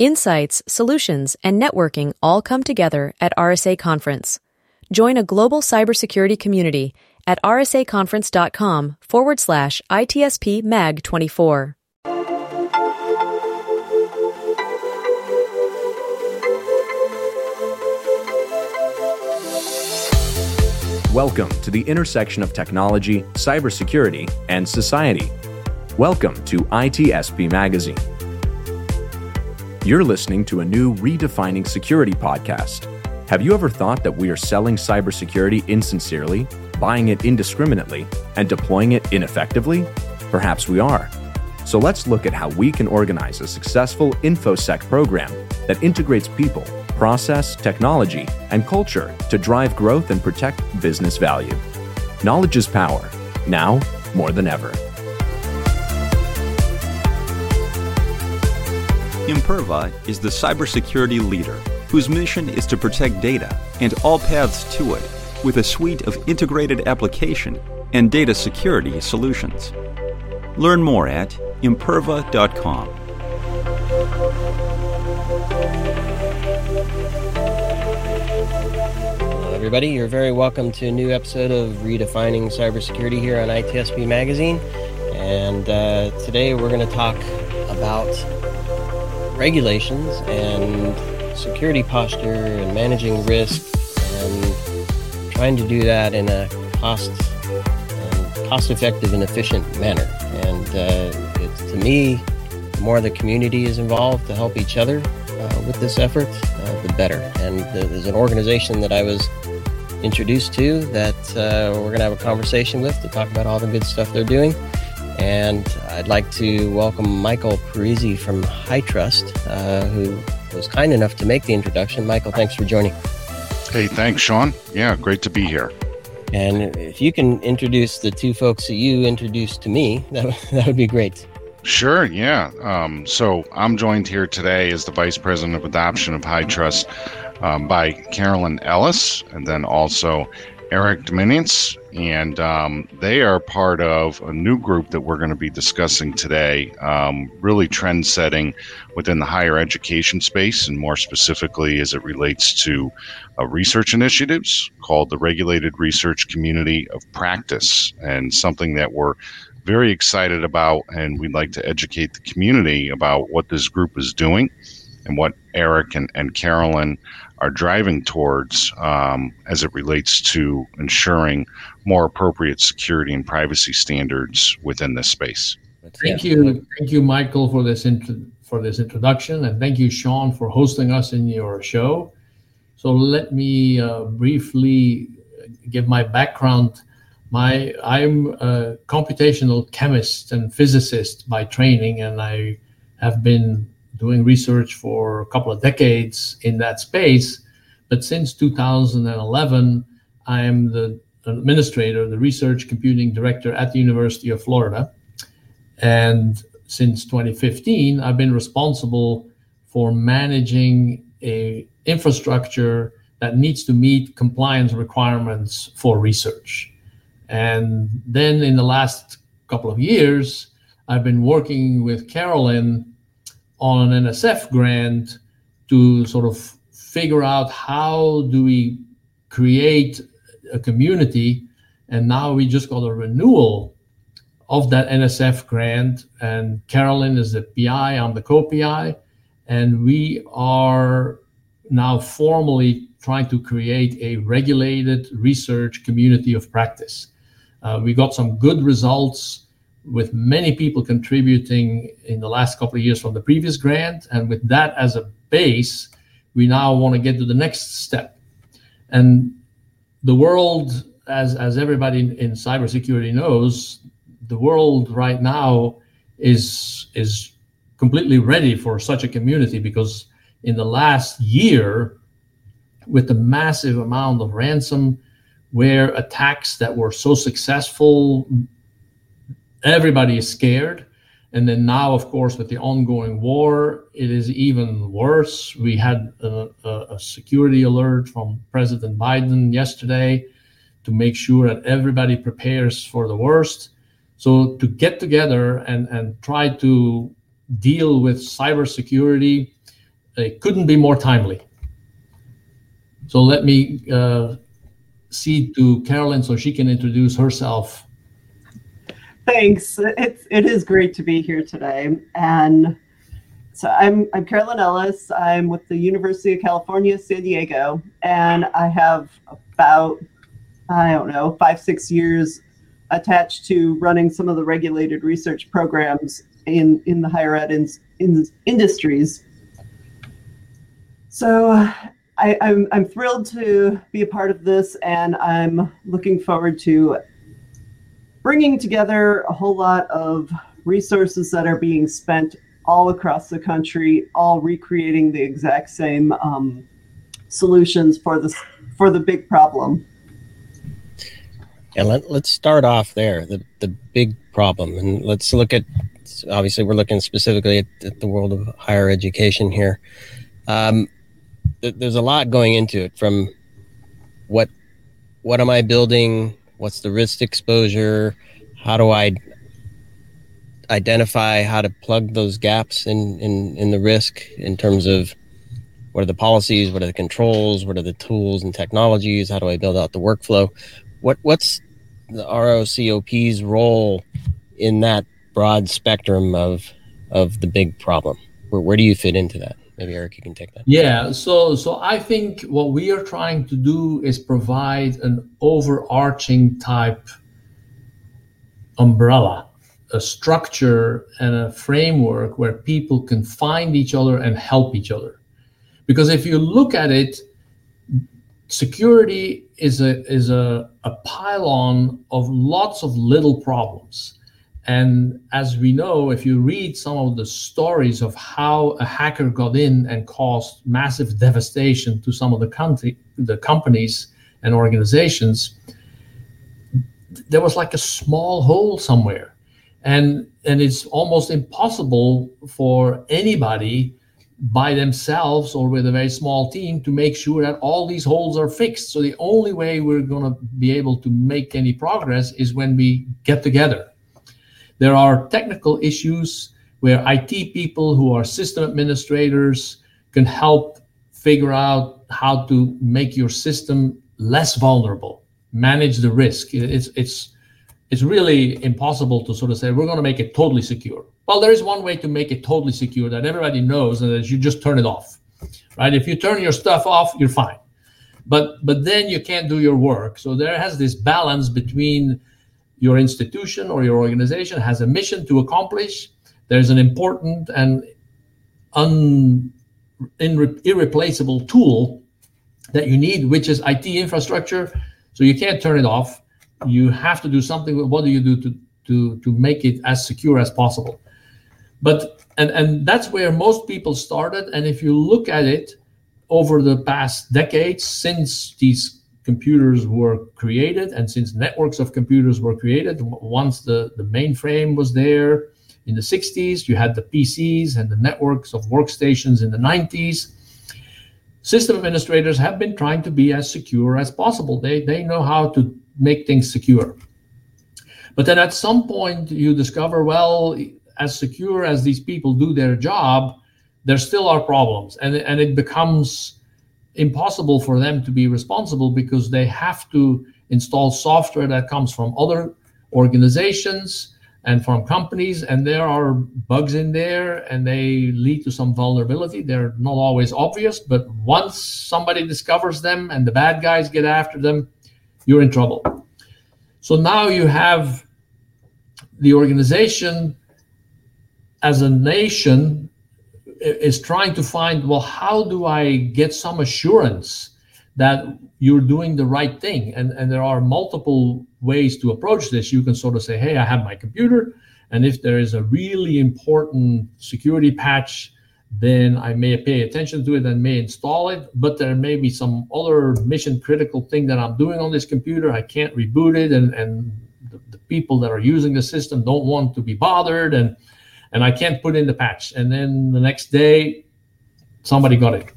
Insights, solutions, and networking all come together at RSA Conference. Join a global cybersecurity community at rsaconference.com/ITSP Mag 24. Welcome to the intersection of technology, cybersecurity, and society. Welcome to ITSP Magazine. You're listening to a new Redefining Security podcast. Have you ever thought that we are selling cybersecurity insincerely, buying it indiscriminately, and deploying it ineffectively? Perhaps we are. So let's look at how we can organize a successful InfoSec program that integrates people, process, technology, and culture to drive growth and protect business value. Knowledge is power, now more than ever. Imperva is the cybersecurity leader whose mission is to protect data and all paths to it with a suite of integrated application and data security solutions. Learn more at imperva.com. Hello, everybody. You're very welcome to a new episode of Redefining Cybersecurity here on ITSP Magazine. And today we're going to talk about regulations and security posture and managing risk and trying to do that in a cost-effective and efficient manner. And it's, to me, the more the community is involved to help each other with this effort, the better. And there's an organization that I was introduced to that we're going to have a conversation with to talk about all the good stuff they're doing. And I'd like to welcome Michael Parisi from HITRUST, who was kind enough to make the introduction. Michael, thanks for joining. Hey, thanks, Sean. Yeah, great to be here. And if you can introduce the two folks that you introduced to me, that would be great. Sure, yeah. So I'm joined here today as the Vice President of Adoption of HITRUST by Carolyn Ellis, and then also Erik Deumens, and they are part of a new group that we're going to be discussing today, really trend-setting within the higher education space, and more specifically as it relates to research initiatives called the Regulated Research Community of Practice, and something that we're very excited about, and we'd like to educate the community about what this group is doing and what Erik and Carolyn are driving towards as it relates to ensuring more appropriate security and privacy standards within this space. Thank you, Michael, for this introduction, and thank you, Sean, for hosting us in your show. So let me briefly give my background. I'm a computational chemist and physicist by training, and I have been doing research for a couple of decades in that space. But since 2011, I am the administrator, the research computing director at the University of Florida. And since 2015, I've been responsible for managing a infrastructure that needs to meet compliance requirements for research. And then in the last couple of years, I've been working with Carolyn on an NSF grant to sort of figure out how do we create a community. And now we just got a renewal of that NSF grant, and Carolyn is the PI, I'm the co-PI, and we are now formally trying to create a regulated research community of practice. We got some good results with many people contributing in the last couple of years from the previous grant. And with that as a base, we now want to get to the next step. And the world, as everybody in cybersecurity knows, the world right now is completely ready for such a community, because in the last year, with the massive amount of ransomware attacks that were so successful, everybody is scared. And then now, of course, with the ongoing war, it is even worse. We had a security alert from President Biden yesterday to make sure that everybody prepares for the worst. So to get together and try to deal with cybersecurity It couldn't be more timely. So let me cede to Carolyn so she can introduce herself. Thanks. It is great to be here today. And so I'm Carolyn Ellis. I'm with the University of California, San Diego, and I have about, 5-6 years attached to running some of the regulated research programs in the higher ed industries. So I'm thrilled to be a part of this, and I'm looking forward to bringing together a whole lot of resources that are being spent all across the country, all recreating the exact same solutions for the big problem. And let's start off there, the big problem. And let's look at, obviously we're looking specifically at the world of higher education here. There's a lot going into it, from what am I building, what's the risk exposure, how do I identify how to plug those gaps in the risk in terms of what are the policies, what are the controls, what are the tools and technologies, how do I build out the workflow? What's the ROCOP's role in that broad spectrum of the big problem? Where do you fit into that? Maybe Erik, you can take that. Yeah, so I think what we are trying to do is provide an overarching type umbrella, a structure and a framework where people can find each other and help each other. Because if you look at it, security is a pylon of lots of little problems. And as we know, if you read some of the stories of how a hacker got in and caused massive devastation to some of the companies and organizations, there was like a small hole somewhere. And it's almost impossible for anybody by themselves or with a very small team to make sure that all these holes are fixed. So the only way we're going to be able to make any progress is when we get together. There are technical issues where IT people who are system administrators can help figure out how to make your system less vulnerable, manage the risk. It's really impossible to sort of say, we're going to make it totally secure. Well, there is one way to make it totally secure that everybody knows, and that is you just turn it off, right? If you turn your stuff off, you're fine. But then you can't do your work. So there has this balance between your institution or your organization has a mission to accomplish. There's an important and irreplaceable tool that you need, which is IT infrastructure. So you can't turn it off. You have to do something with what do you do to make it as secure as possible. But and that's where most people started. And if you look at it over the past decades, since these computers were created and since networks of computers were created, once the mainframe was there in the 60s, you had the PCs and the networks of workstations in the 90s. System administrators have been trying to be as secure as possible. They know how to make things secure. But then at some point you discover, well, as secure as these people do their job, there still are problems, and it becomes impossible for them to be responsible because they have to install software that comes from other organizations and from companies, and there are bugs in there and they lead to some vulnerability. They're not always obvious, but once somebody discovers them and the bad guys get after them, you're in trouble. So now you have the organization as a nation is trying to find, well, how do I get some assurance that you're doing the right thing? And there are multiple ways to approach this. You can sort of say, hey, I have my computer, and if there is a really important security patch, then I may pay attention to it and may install it, but there may be some other mission critical thing that I'm doing on this computer. I can't reboot it, and the people that are using the system don't want to be bothered, and I can't put in the patch. And then the next day, somebody got it.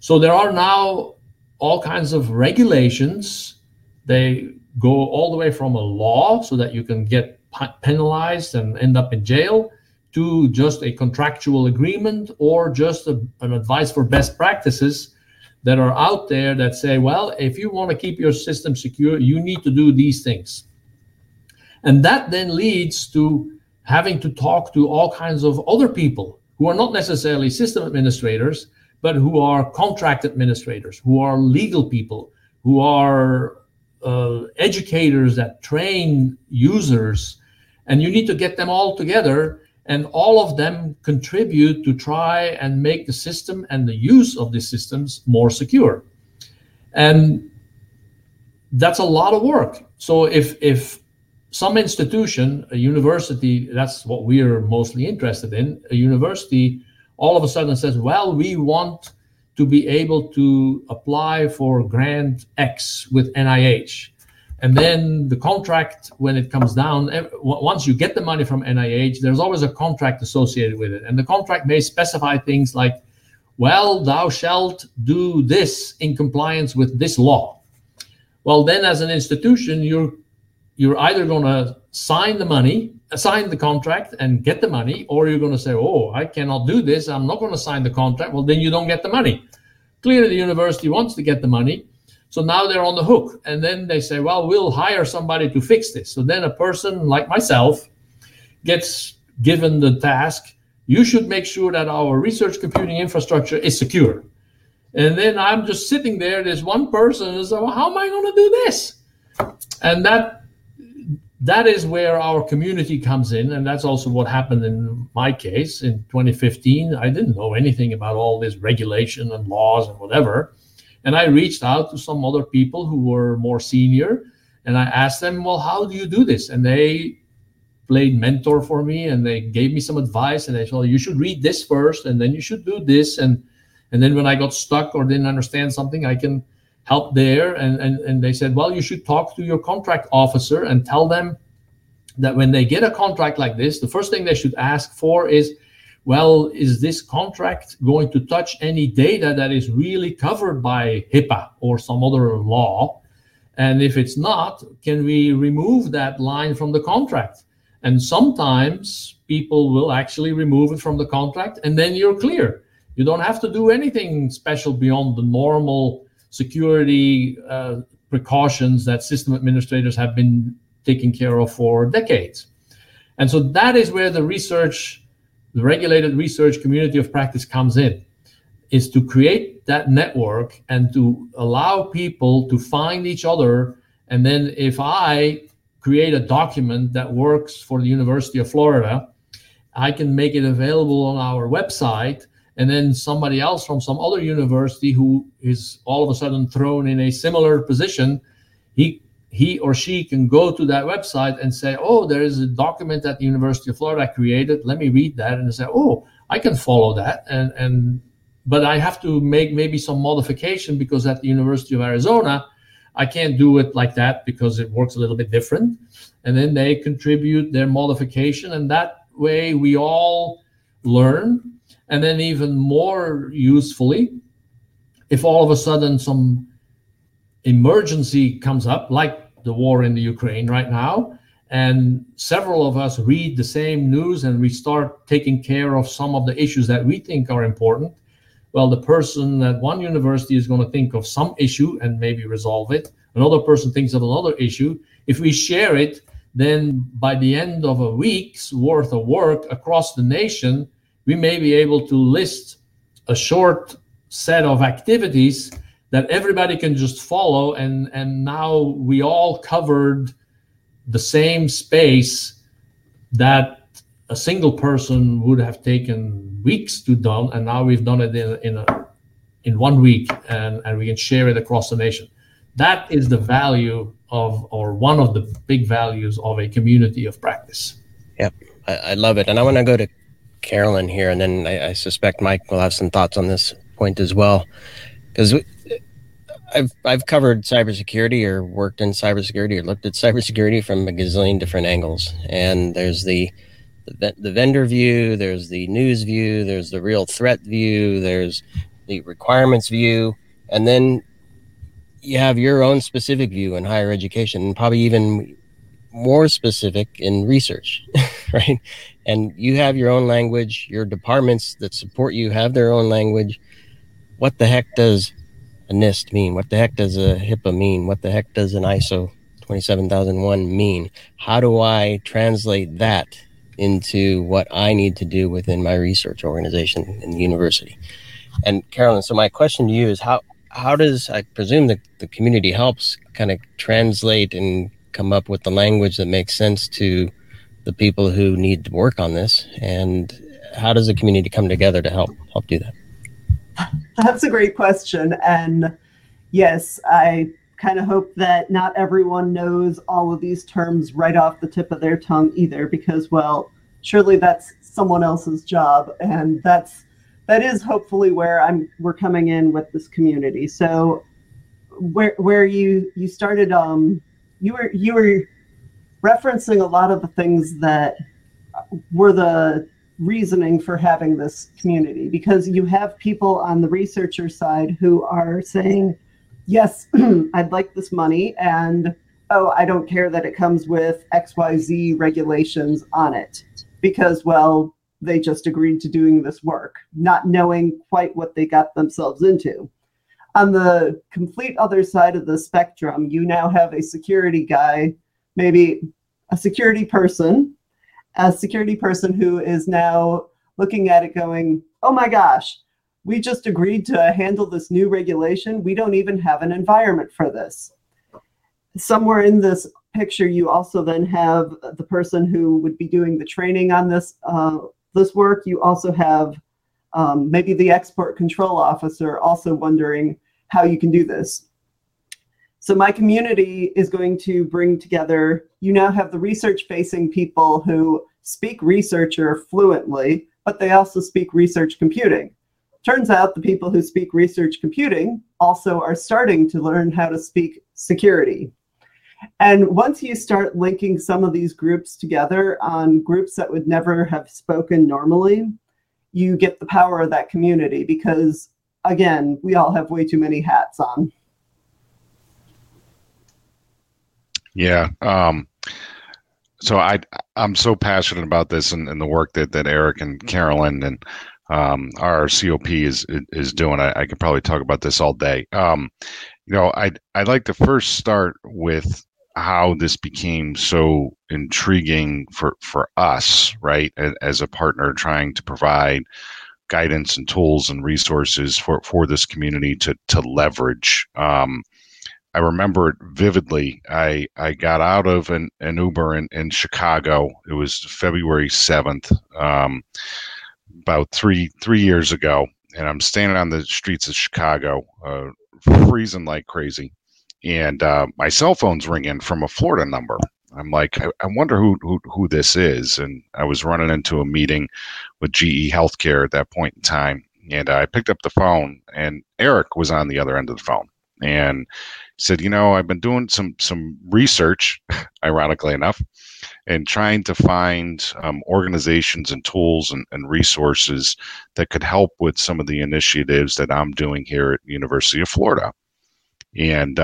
So there are now all kinds of regulations. They go all the way from a law so that you can get penalized and end up in jail to just a contractual agreement or just an advice for best practices that are out there that say, well, if you want to keep your system secure, you need to do these things. And that then leads to having to talk to all kinds of other people who are not necessarily system administrators, but who are contract administrators, who are legal people, who are educators that train users. And you need to get them all together, and all of them contribute to try and make the system and the use of the systems more secure. And that's a lot of work. So if some institution, a university, that's what we are mostly interested in, a university all of a sudden says, well, we want to be able to apply for grant X with NIH. And then the contract, when it comes down, once you get the money from NIH, there's always a contract associated with it. And the contract may specify things like, well, thou shalt do this in compliance with this law. Well, then as an institution, you're either going to sign the contract and get the money, or you're going to say, oh, I cannot do this. I'm not going to sign the contract. Well, then you don't get the money. Clearly, the university wants to get the money. So now they're on the hook. And then they say, well, we'll hire somebody to fix this. So then a person like myself gets given the task, you should make sure that our research computing infrastructure is secure. And then I'm just sitting there, there's one person who's like, well, how am I going to do this? And that is where our community comes in. And that's also what happened in my case in 2015. I didn't know anything about all this regulation and laws and whatever. And I reached out to some other people who were more senior, and I asked them, well, how do you do this? And they played mentor for me, and they gave me some advice, and they said, well, you should read this first, and then you should do this. And then when I got stuck or didn't understand something, I can help there. And they said, well, you should talk to your contract officer and tell them that when they get a contract like this, the first thing they should ask for is, well, is this contract going to touch any data that is really covered by HIPAA or some other law? And if it's not, can we remove that line from the contract? And sometimes people will actually remove it from the contract, and then you're clear. You don't have to do anything special beyond the normal security precautions that system administrators have been taking care of for decades. And so that is where the regulated research community of practice comes in, is to create that network and to allow people to find each other. And then if I create a document that works for the University of Florida, I can make it available on our website. And then somebody else from some other university who is all of a sudden thrown in a similar position, he or she can go to that website and say, oh, there is a document that the University of Florida created. Let me read that. And say, oh, I can follow that. But I have to make maybe some modification, because at the University of Arizona, I can't do it like that because it works a little bit different. And then they contribute their modification. And that way we all learn. And then even more usefully, if all of a sudden some emergency comes up, like the war in the Ukraine right now, and several of us read the same news and we start taking care of some of the issues that we think are important, well, the person at one university is going to think of some issue and maybe resolve it. Another person thinks of another issue. If we share it, then by the end of a week's worth of work across the nation, we may be able to list a short set of activities that everybody can just follow, and now we all covered the same space that a single person would have taken weeks to done, and now we've done it in 1 week, and we can share it across the nation. That is the value of, or one of the big values of, a community of practice. Yep, I love it. And I want to go to Carolyn here, and then I suspect Mike will have some thoughts on this point as well, because I've covered cybersecurity or worked in cybersecurity or looked at cybersecurity from a gazillion different angles. And there's the vendor view, there's the news view, there's the real threat view, there's the requirements view, and then you have your own specific view in higher education, and probably even more specific in research, right? and you have your own language, your departments that support you have their own language. What the heck does a NIST mean? What the heck does a HIPAA mean? What the heck does an ISO 27001 mean? How do I translate that into what I need to do within my research organization in the university? And Carolyn, so my question to you is how does, I presume that the community helps kind of translate and come up with the language that makes sense to the people who need to work on this, and how does the community come together to help do that? That's a great question. And yes, I kind of hope that not everyone knows all of these terms right off the tip of their tongue either, because, well, surely that's someone else's job. And that is hopefully where we're coming in with this community. So where you started, you were referencing a lot of the things that were the reasoning for having this community, because you have people on the researcher side who are saying, yes, I'd like this money, and oh, I don't care that it comes with XYZ regulations on it, because, well, they just agreed to doing this work, not knowing quite what they got themselves into. On the complete other side of the spectrum, you now have a security guy, maybe a security person who is now looking at it going, oh my gosh, we just agreed to handle this new regulation. We don't even have an environment for this. Somewhere in this picture, you also then have the person who would be doing the training on this work. You also have maybe the export control officer also wondering how you can do this. So my community is going to bring together, you now have the research-facing people who speak researcher fluently, but they also speak research computing. Turns out the people who speak research computing also are starting to learn how to speak security. And once you start linking some of these groups together on groups that would never have spoken normally, you get the power of that community because, again, we all have way too many hats on. Yeah. So I'm so passionate about this and the work that Erik and Carolyn and our COP is doing. I could probably talk about this all day. I'd like to first start with how this became so intriguing for us, right, as a partner trying to provide guidance and tools and resources for this community to leverage. I remember it vividly. I got out of an Uber in Chicago. It was February 7th. About three years ago, and I'm standing on the streets of Chicago, freezing like crazy, and my cell phone's ringing from a Florida number. I'm like, I wonder who this is, and I was running into a meeting with GE Healthcare at that point in time, and I picked up the phone, and Erik was on the other end of the phone, and said, I've been doing some research, ironically enough, and trying to find organizations and tools and resources that could help with some of the initiatives that I'm doing here at University of Florida. And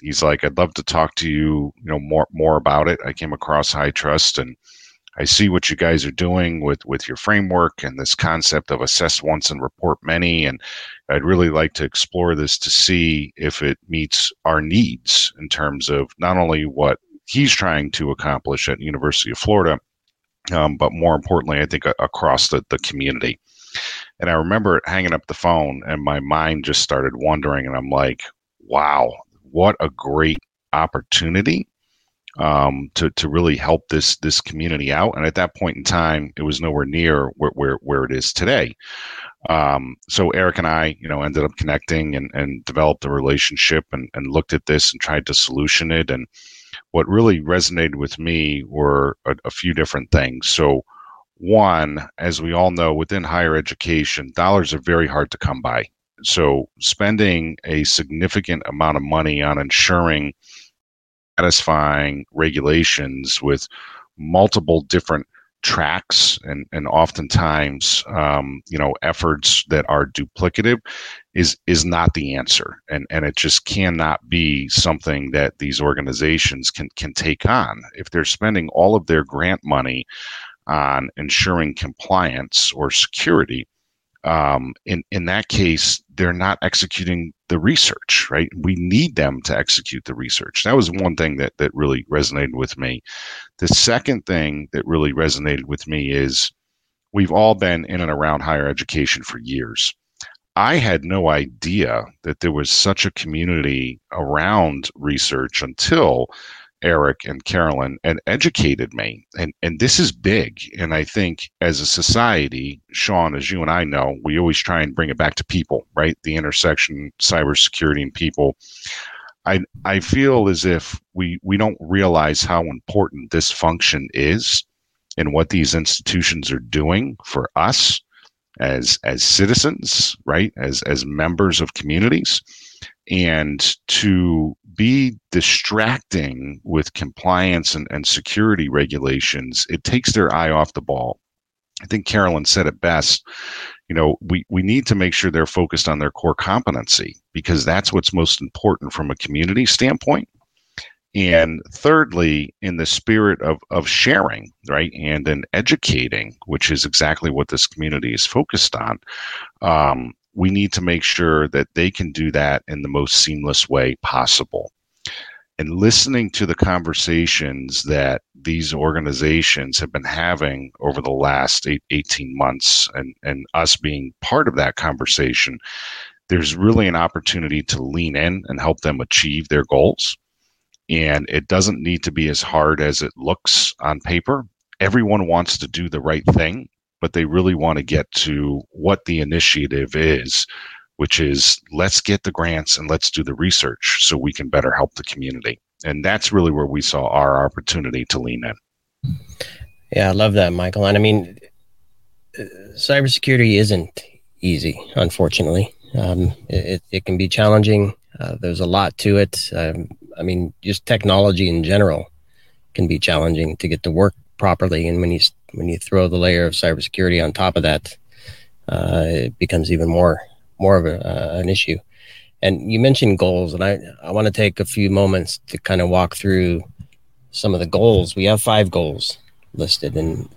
he's like, I'd love to talk to you, more about it. I came across HITRUST and I see what you guys are doing with your framework and this concept of assess once and report many. And I'd really like to explore this to see if it meets our needs in terms of not only what he's trying to accomplish at University of Florida, but more importantly, I think across the community. And I remember hanging up the phone and my mind just started wandering and I'm like, wow, what a great opportunity to really help this community out. And at that point in time, it was nowhere near where it is today. So Erik and I, ended up connecting and developed a relationship and looked at this and tried to solution it. And what really resonated with me were a few different things. So one, as we all know, within higher education, dollars are very hard to come by. So spending a significant amount of money on ensuring satisfying regulations with multiple different tracks and oftentimes, efforts that are duplicative is not the answer. And it just cannot be something that these organizations can take on. If they're spending all of their grant money on ensuring compliance or security, in that case, they're not executing the research, right? We need them to execute the research. That was one thing that really resonated with me. The second thing that really resonated with me is we've all been in and around higher education for years. I had no idea that there was such a community around research until Erik and Carolyn and educated me. And this is big. And I think as a society, Sean, as you and I know, we always try and bring it back to people, right? The intersection, cybersecurity and people. I feel as if we don't realize how important this function is and what these institutions are doing for us as citizens, right? As members of communities. And to be distracting with compliance and security regulations, it takes their eye off the ball. I think Carolyn said it best. You know, we need to make sure they're focused on their core competency because that's what's most important from a community standpoint. And thirdly, in the spirit of sharing, right, and then educating, which is exactly what this community is focused on, we need to make sure that they can do that in the most seamless way possible. And listening to the conversations that these organizations have been having over the last 18 months and us being part of that conversation, there's really an opportunity to lean in and help them achieve their goals. And it doesn't need to be as hard as it looks on paper. Everyone wants to do the right thing, but they really want to get to what the initiative is, which is let's get the grants and let's do the research so we can better help the community. And that's really where we saw our opportunity to lean in. Yeah, I love that, Michael. And I mean, cybersecurity isn't easy, unfortunately. It can be challenging. There's a lot to it. I mean, just technology in general can be challenging to get to work properly. And when you throw the layer of cybersecurity on top of that, it becomes even more of an issue. And you mentioned goals, and I want to take a few moments to kind of walk through some of the goals. We have 5 goals listed, and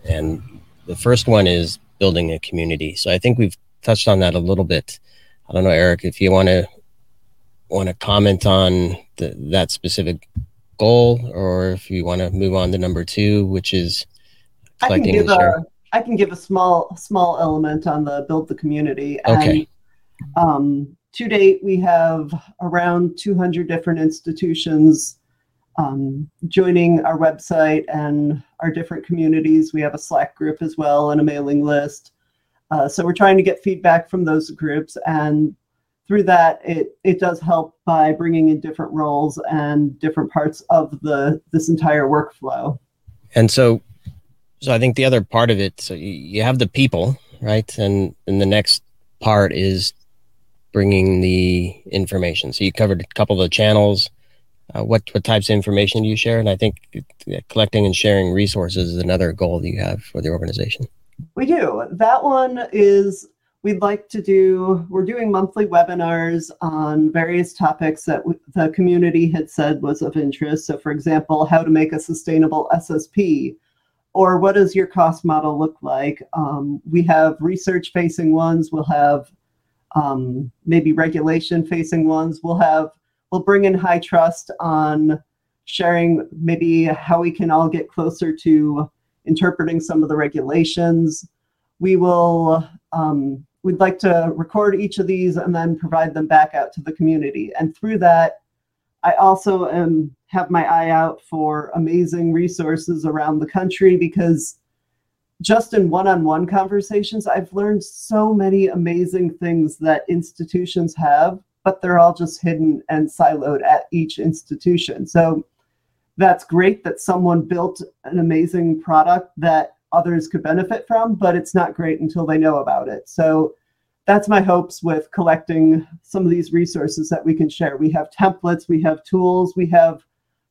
the first one is building a community. So I think we've touched on that a little bit. I don't know, Erik, if you want to comment on that specific goal, or if you want to move on to number 2, which is collecting and sharing. I can give a small element on the build the community. Okay. And, to date, we have around 200 different institutions joining our website and our different communities. We have a Slack group as well and a mailing list. So we're trying to get feedback from those groups, and through that, it does help by bringing in different roles and different parts of this entire workflow. And so I think the other part of it, so you have the people, right? And the next part is bringing the information. So you covered a couple of the channels. What types of information do you share? And I think collecting and sharing resources is another goal that you have for the organization. We do. That one is... we're doing monthly webinars on various topics that the community had said was of interest. So for example, how to make a sustainable SSP, or what does your cost model look like? We have research facing ones. We'll have maybe regulation facing ones. We'll bring in HITRUST on sharing maybe how we can all get closer to interpreting some of the regulations. We will, we'd like to record each of these and then provide them back out to the community. And through that, I also have my eye out for amazing resources around the country, because just in one-on-one conversations, I've learned so many amazing things that institutions have, but they're all just hidden and siloed at each institution. So that's great that someone built an amazing product that others could benefit from, but it's not great until they know about it. So that's my hopes with collecting some of these resources that we can share. We have templates, we have tools, we have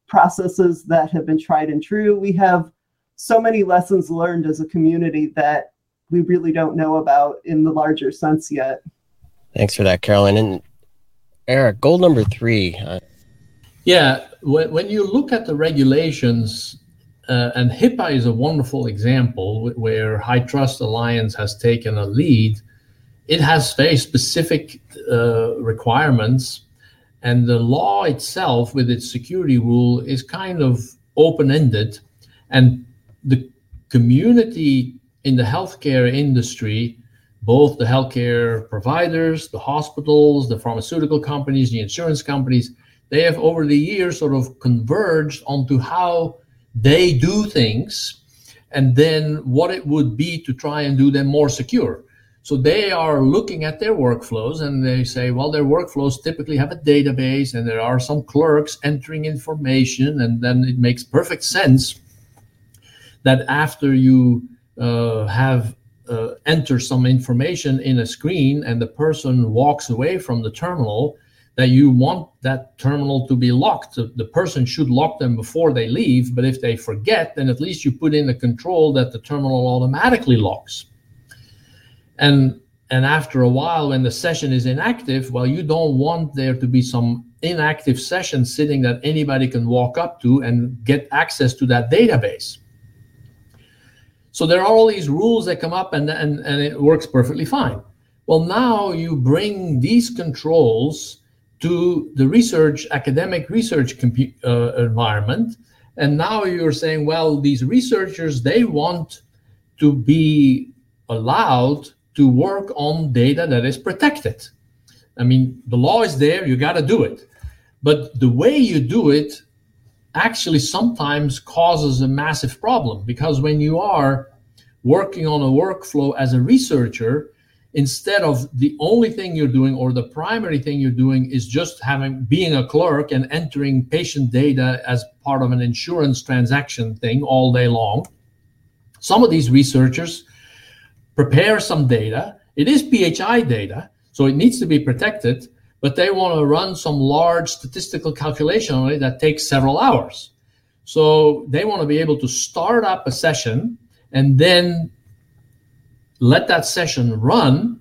processes that have been tried and true. We have so many lessons learned as a community that we really don't know about in the larger sense yet. Thanks for that, Carolyn. And Erik, goal number 3. Yeah, when you look at the regulations, And HIPAA is a wonderful example where HITRUST Alliance has taken a lead. It has very specific requirements, and the law itself with its security rule is kind of open-ended, and the community in the healthcare industry, both the healthcare providers, the hospitals, the pharmaceutical companies, the insurance companies, they have over the years sort of converged onto how they do things and then what it would be to try and do them more secure. So they are looking at their workflows and they say, well, their workflows typically have a database and there are some clerks entering information, and then it makes perfect sense that after you enter some information in a screen and the person walks away from the terminal, that you want that terminal to be locked. The person should lock them before they leave, but if they forget, then at least you put in a control that the terminal automatically locks. And after a while, when the session is inactive, well, you don't want there to be some inactive session sitting that anybody can walk up to and get access to that database. So there are all these rules that come up, and it works perfectly fine. Well, now you bring these controls to the research, academic research environment, and now you're saying, well, these researchers, they want to be allowed to work on data that is protected. I mean, the law is there, you got to do it. But the way you do it actually sometimes causes a massive problem, because when you are working on a workflow as a researcher, instead of the only thing you're doing or the primary thing you're doing is just being a clerk and entering patient data as part of an insurance transaction thing all day long, some of these researchers prepare some data. It is PHI data, so it needs to be protected, but they want to run some large statistical calculation on it that takes several hours. So they want to be able to start up a session and then let that session run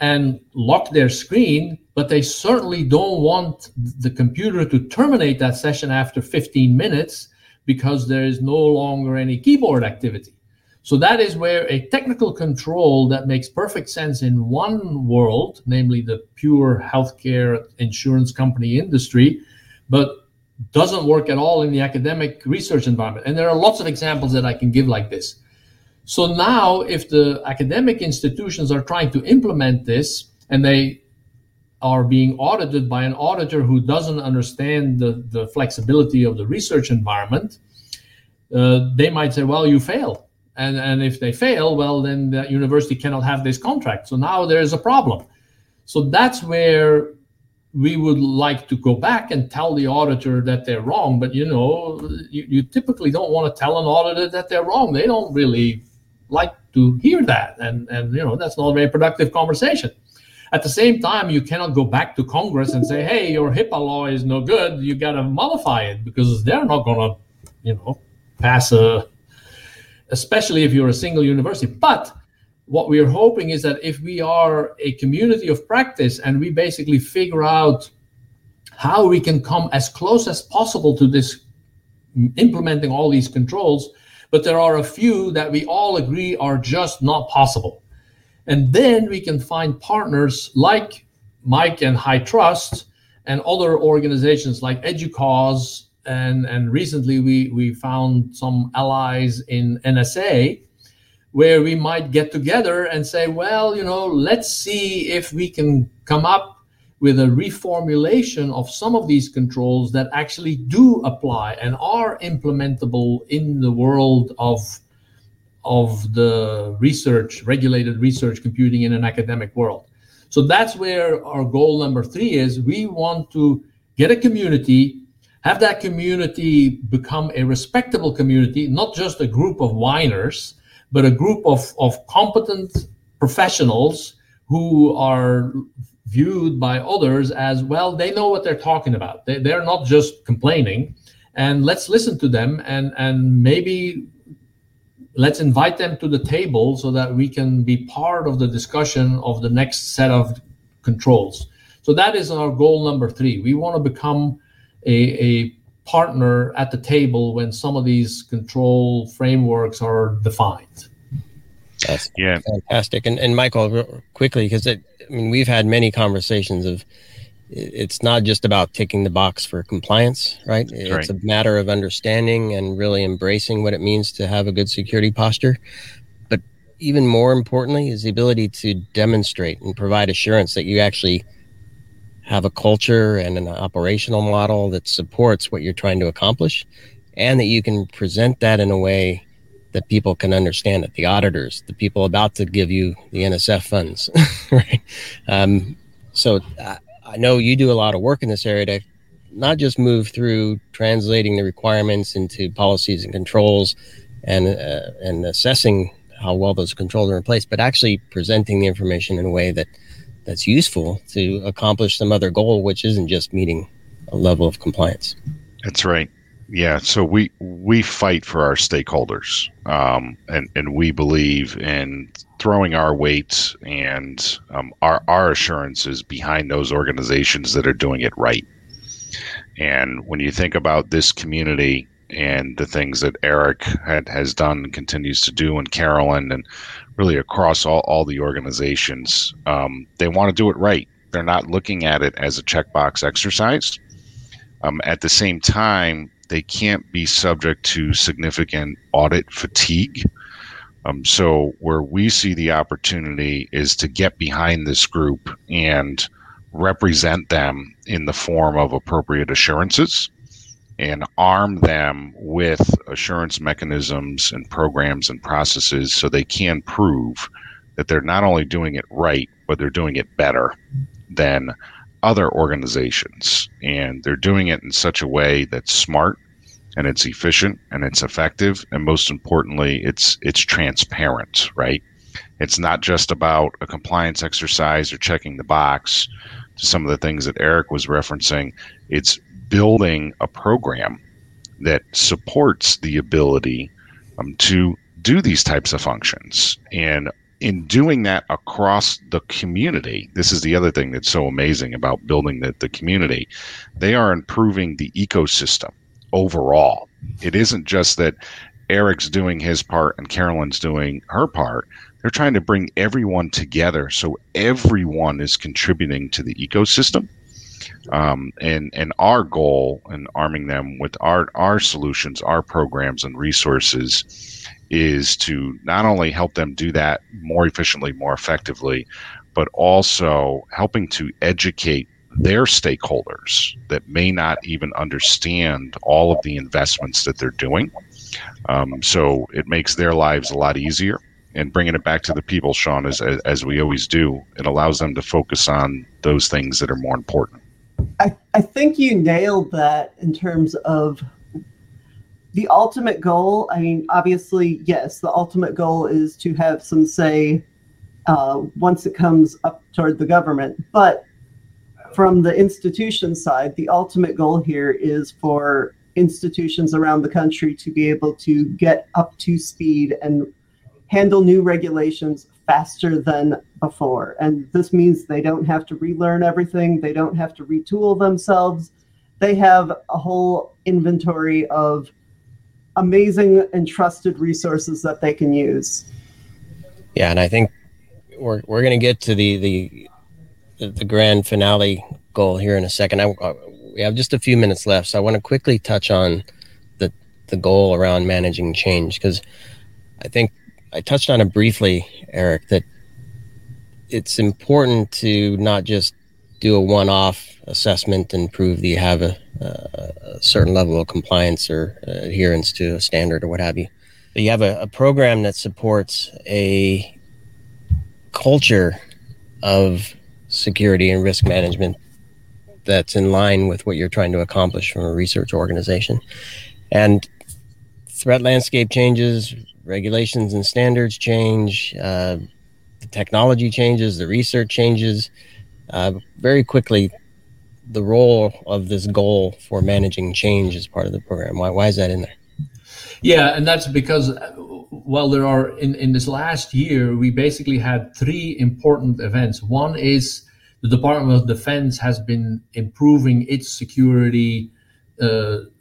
and lock their screen, but they certainly don't want the computer to terminate that session after 15 minutes because there is no longer any keyboard activity. So that is where a technical control that makes perfect sense in one world, namely the pure healthcare insurance company industry, but doesn't work at all in the academic research environment. And there are lots of examples that I can give like this. So now if the academic institutions are trying to implement this and they are being audited by an auditor who doesn't understand the flexibility of the research environment, they might say, well, you failed. And if they fail, well, then the university cannot have this contract. So now there is a problem. So that's where we would like to go back and tell the auditor that they're wrong. But, you know, you typically don't want to tell an auditor that they're wrong. They don't really like to hear that. And you know, that's not a very productive conversation. At the same time, you cannot go back to Congress and say, hey, your HIPAA law is no good. You got to modify it, because they're not going to, you know, pass a... especially if you're a single university. But what we're hoping is that if we are a community of practice and we basically figure out how we can come as close as possible to this, implementing all these controls, but there are a few that we all agree are just not possible. And then we can find partners like Mike and HITRUST and other organizations like Educause, and recently we found some allies in NSA, where we might get together and say, well, you know, let's see if we can come up with a reformulation of some of these controls that actually do apply and are implementable in the world of the research, regulated research computing in an academic world. So that's where our goal number 3 is. We want to get a community, have that community become a respectable community, not just a group of whiners, but a group of competent professionals who are viewed by others as, well, they know what they're talking about. They're not just complaining. And let's listen to them, and maybe let's invite them to the table so that we can be part of the discussion of the next set of controls. So that is our goal number 3. We want to become A partner at the table when some of these control frameworks are defined. That's fantastic. And Michael, quickly, because we've had many conversations of it's not just about ticking the box for compliance, right? It's a matter of understanding and really embracing what it means to have a good security posture. But even more importantly is the ability to demonstrate and provide assurance that you actually have a culture and an operational model that supports what you're trying to accomplish, and that you can present that in a way that people can understand it. The auditors, the people about to give you the NSF funds, right? So I know you do a lot of work in this area to not just move through translating the requirements into policies and controls and assessing how well those controls are in place, but actually presenting the information in a way that's useful to accomplish some other goal, which isn't just meeting a level of compliance. That's right. Yeah. So we fight for our stakeholders, and we believe in throwing our weights and our assurances behind those organizations that are doing it right. And when you think about this community and the things that Erik has done and continues to do, and Carolyn, and really across all the organizations, they want to do it right. They're not looking at it as a checkbox exercise. At the same time, they can't be subject to significant audit fatigue. So where we see the opportunity is to get behind this group and represent them in the form of appropriate assurances and arm them with assurance mechanisms and programs and processes so they can prove that they're not only doing it right, but they're doing it better than other organizations. And they're doing it in such a way that's smart, and it's efficient, and it's effective, and most importantly, it's transparent, right? It's not just about a compliance exercise or checking the box to some of the things that Erik was referencing. It's building a program that supports the ability to do these types of functions. And in doing that across the community, this is the other thing that's so amazing about building the community, they are improving the ecosystem overall. It isn't just that Erik's doing his part and Carolyn's doing her part. They're trying to bring everyone together so everyone is contributing to the ecosystem. And our goal in arming them with our solutions, our programs and resources is to not only help them do that more efficiently, more effectively, but also helping to educate their stakeholders that may not even understand all of the investments that they're doing. So it makes their lives a lot easier. And bringing it back to the people, Sean, as we always do, it allows them to focus on those things that are more important. I think you nailed that in terms of the ultimate goal. I mean, obviously, yes, the ultimate goal is to have some say once it comes up toward the government. But from the institution side, the ultimate goal here is for institutions around the country to be able to get up to speed and handle new regulations faster than before. And this means they don't have to relearn everything. They don't have to retool themselves. They have a whole inventory of amazing and trusted resources that they can use. Yeah, and I think we're going to get to the grand finale goal here in a second. We have just a few minutes left, so I want to quickly touch on the goal around managing change, because I think I touched on it briefly, Erik, that it's important to not just do a one-off assessment and prove that you have a certain level of compliance or adherence to a standard or what have you. But you have a program that supports a culture of security and risk management that's in line with what you're trying to accomplish from a research organization. And threat landscape changes, regulations and standards change, the technology changes, the research changes. Very quickly, the role of this goal for managing change is part of the program. Why is that in there? Yeah, and that's because, there are in this last year, we basically had three important events. One is the Department of Defense has been improving its security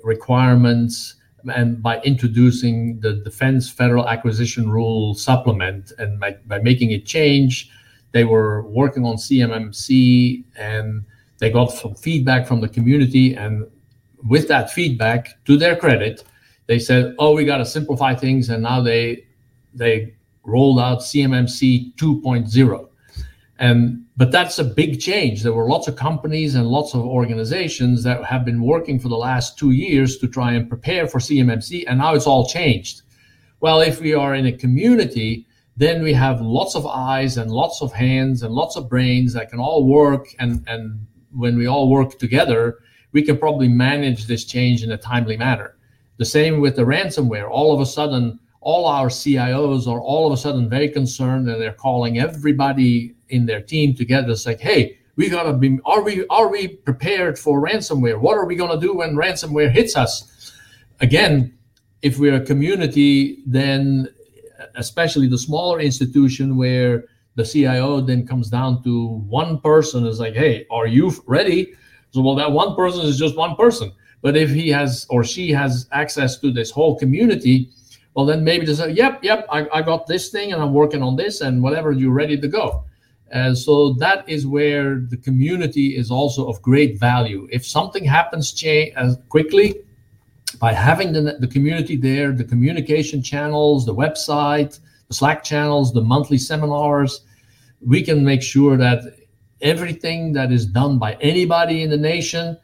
requirements, and by introducing the Defense Federal Acquisition Rule Supplement, and by making a change. They were working on CMMC, and they got some feedback from the community. And with that feedback, to their credit, they said, oh, we got to simplify things. And now they rolled out CMMC 2.0. But that's a big change. There were lots of companies and lots of organizations that have been working for the last 2 years to try and prepare for CMMC, and now it's all changed. Well, if we are in a community, then we have lots of eyes and lots of hands and lots of brains that can all work. And when we all work together, we can probably manage this change in a timely manner. The same with the ransomware. All of a sudden, all our CIOs are all of a sudden very concerned, and they're calling everybody in their team together. It's like, hey, we gotta be, are we prepared for ransomware? What are we gonna do when ransomware hits us? Again, if we're a community, then especially the smaller institution where the CIO then comes down to one person is like, hey, are you ready? So, well, that one person is just one person. But if he has or she has access to this whole community, well, then maybe they say, yep, I got this thing and I'm working on this and whatever, you're ready to go. And so that is where the community is also of great value. If something happens quickly, by having the community there, the communication channels, the website, the Slack channels, the monthly seminars, we can make sure that everything that is done by anybody in the nation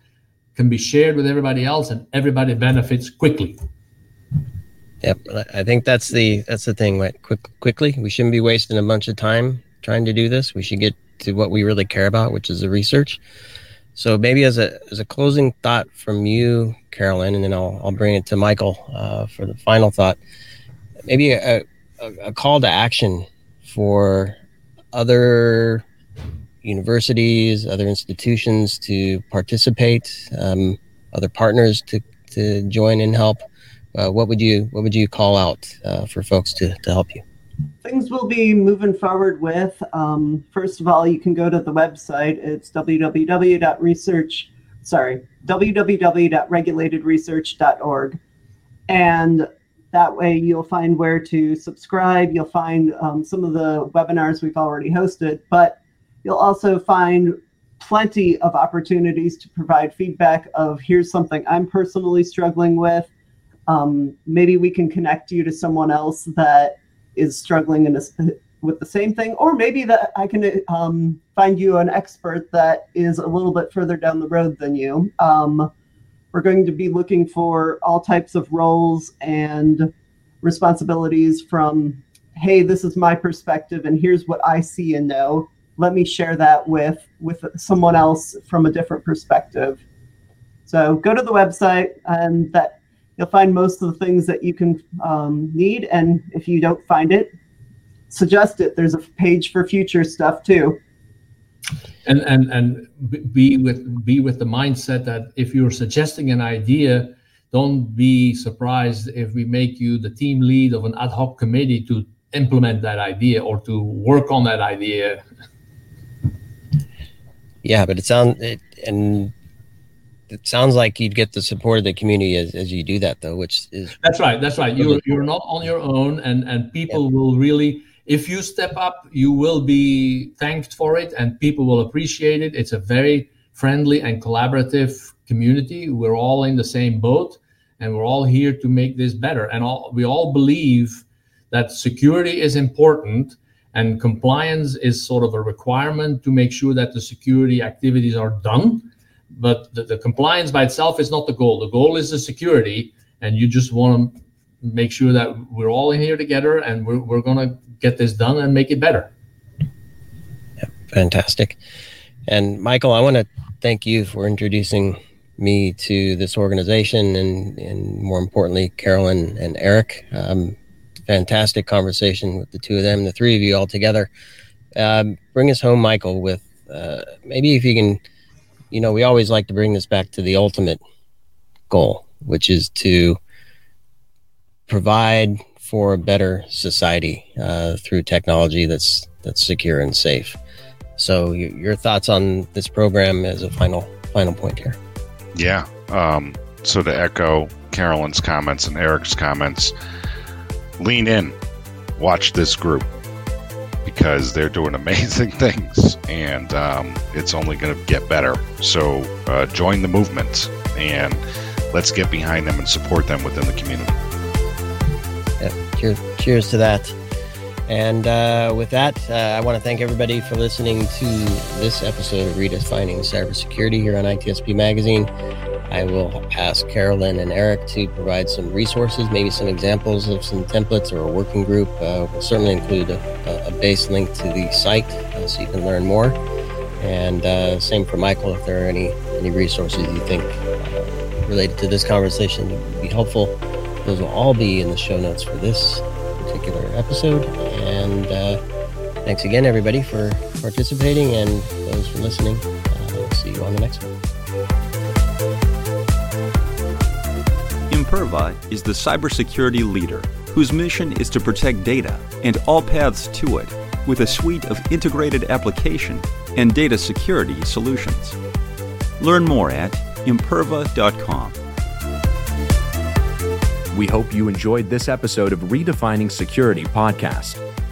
can be shared with everybody else, and everybody benefits quickly. Yep, I think that's the thing, right? Quickly, we shouldn't be wasting a bunch of time trying to do this. We should get to what we really care about, which is the research. So maybe as a closing thought from you, Carolyn, and then I'll bring it to Michael for the final thought. Maybe a call to action for other universities, other institutions to participate, other partners to join and help. What would you call out for folks to help you? Things we'll be moving forward with. First of all, you can go to the website. It's www.regulatedresearch.org. And that way you'll find where to subscribe. You'll find some of the webinars we've already hosted, but you'll also find plenty of opportunities to provide feedback of here's something I'm personally struggling with. Maybe we can connect you to someone else that is struggling with the same thing, or maybe that I can find you an expert that is a little bit further down the road than you. We're going to be looking for all types of roles and responsibilities from, hey, this is my perspective and here's what I see and know. Let me share that with someone else from a different perspective. So go to the website, and that you'll find most of the things that you can need. And if you don't find it, suggest it. There's a page for future stuff too. And be with the mindset that if you're suggesting an idea, don't be surprised if we make you the team lead of an ad hoc committee to implement that idea or to work on that idea. Yeah, but it sounds like you'd get the support of the community as you do that, though, which is... That's right. You're not on your own, and people will really... If you step up, you will be thanked for it, and people will appreciate it. It's a very friendly and collaborative community. We're all in the same boat, and we're all here to make this better. And we all believe that security is important, and compliance is sort of a requirement to make sure that the security activities are done. But the compliance by itself is not the goal. The goal is the security, and you just want to make sure that we're all in here together, and we're going to get this done and make it better. Yeah, fantastic. And Michael, I want to thank you for introducing me to this organization, and more importantly, Carolyn and Erik. Fantastic conversation with the two of them, the three of you all together. Bring us home, Michael, with maybe if you can... You know, we always like to bring this back to the ultimate goal, which is to provide for a better society through technology that's secure and safe. So your thoughts on this program as a final point here. Yeah. So to echo Carolyn's comments and Erik's comments, lean in, watch this group, because they're doing amazing things, and it's only going to get better. So join the movement, and let's get behind them and support them within the community. Yep. Cheers to that. And with that, I want to thank everybody for listening to this episode of Redefining Cybersecurity here on ITSP Magazine. I will ask Carolyn and Erik to provide some resources, maybe some examples of some templates or a working group. We'll certainly include a base link to the site so you can learn more. And same for Michael, if there are any resources you think related to this conversation would be helpful. Those will all be in the show notes for this particular episode. And thanks again, everybody, for participating, and those for listening. We'll see you on the next one. Imperva is the cybersecurity leader whose mission is to protect data and all paths to it with a suite of integrated application and data security solutions. Learn more at imperva.com. We hope you enjoyed this episode of Redefining Security podcast.